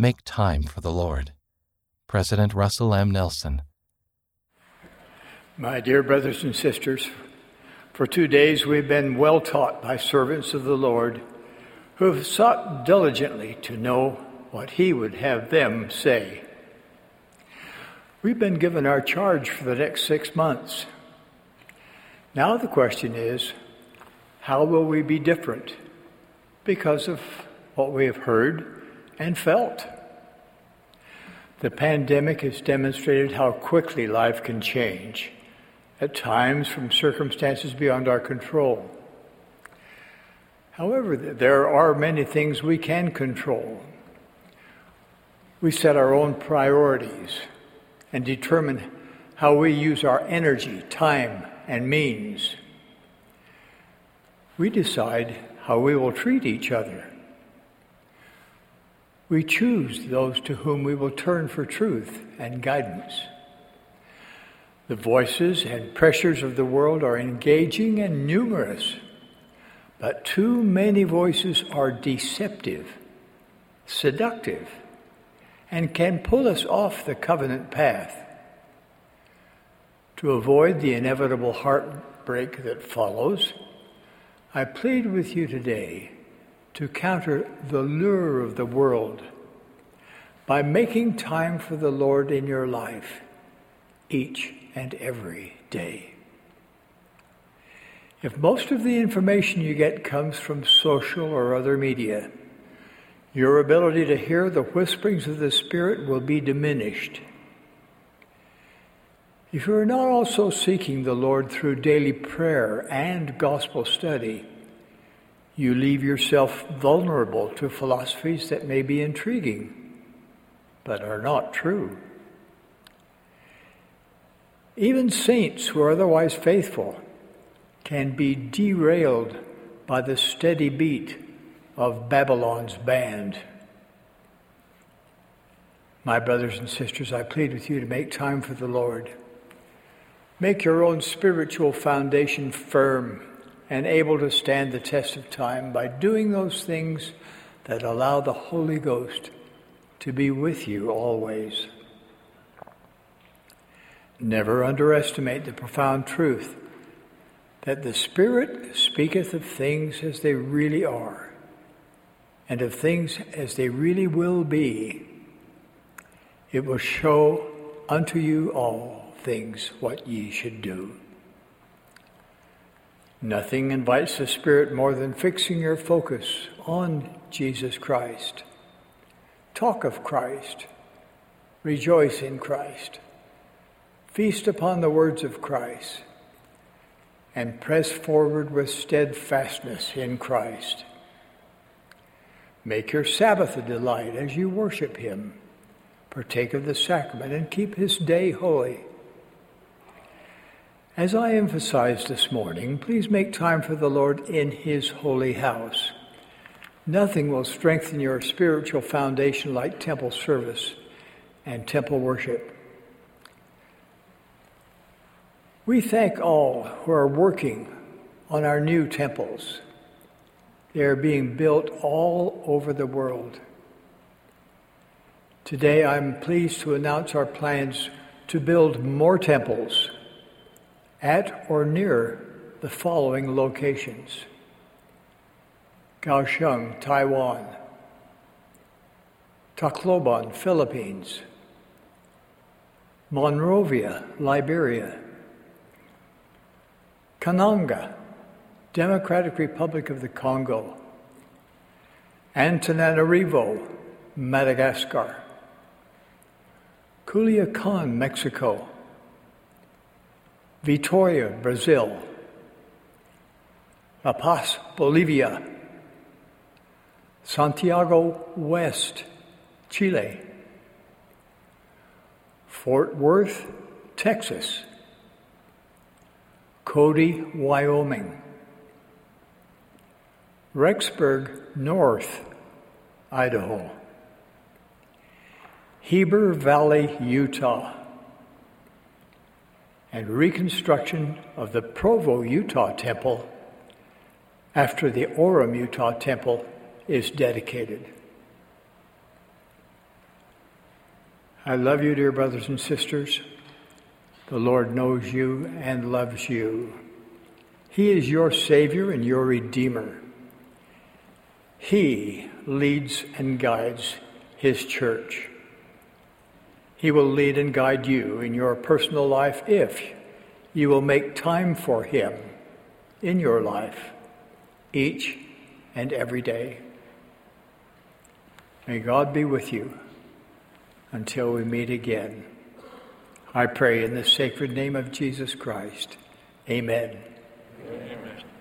Make time for the Lord. President Russell M. Nelson. My dear brothers and sisters, for 2 days we've been well taught by servants of the Lord who have sought diligently to know what He would have them say. We've been given our charge for the next 6 months. Now the question is, how will we be different because of what we have heard and felt? The pandemic has demonstrated how quickly life can change, at times from circumstances beyond our control. However, there are many things we can control. We set our own priorities and determine how we use our energy, time, and means. We decide how we will treat each other. We choose those to whom we will turn for truth and guidance. The voices and pressures of the world are engaging and numerous, but too many voices are deceptive, seductive, and can pull us off the covenant path. To avoid the inevitable heartbreak that follows, I plead with you today to counter the lure of the world by making time for the Lord in your life each and every day. If most of the information you get comes from social or other media, your ability to hear the whisperings of the Spirit will be diminished. If you are not also seeking the Lord through daily prayer and gospel study, you leave yourself vulnerable to philosophies that may be intriguing, but are not true. Even saints who are otherwise faithful can be derailed by the steady beat of Babylon's band. My brothers and sisters, I plead with you to make time for the Lord. Make your own spiritual foundation firm and able to stand the test of time by doing those things that allow the Holy Ghost to be with you always. Never underestimate the profound truth that the Spirit speaketh of things as they really are and of things as they really will be. It will show unto you all things what ye should do. Nothing invites the Spirit more than fixing your focus on Jesus Christ. Talk of Christ. Rejoice in Christ. Feast upon the words of Christ. And press forward with steadfastness in Christ. Make your Sabbath a delight as you worship Him. Partake of the sacrament and keep His day holy. As I emphasized this morning, please make time for the Lord in His holy house. Nothing will strengthen your spiritual foundation like temple service and temple worship. We thank all who are working on our new temples. They are being built all over the world. Today, I'm pleased to announce our plans to build more temples at or near the following locations: Kaohsiung, Taiwan; Tacloban, Philippines; Monrovia, Liberia; Kananga, Democratic Republic of the Congo; Antananarivo, Madagascar; Culiacan, Mexico; Vitoria, Brazil; La Paz, Bolivia; Santiago West, Chile; Fort Worth, Texas; Cody, Wyoming; Rexburg North, Idaho; Heber Valley, Utah; and reconstruction of the Provo, Utah temple after the Orem, Utah temple is dedicated. I love you, dear brothers and sisters. The Lord knows you and loves you. He is your Savior and your Redeemer. He leads and guides His church. He will lead and guide you in your personal life if you will make time for Him in your life each and every day. May God be with you until we meet again. I pray in the sacred name of Jesus Christ. Amen. Amen.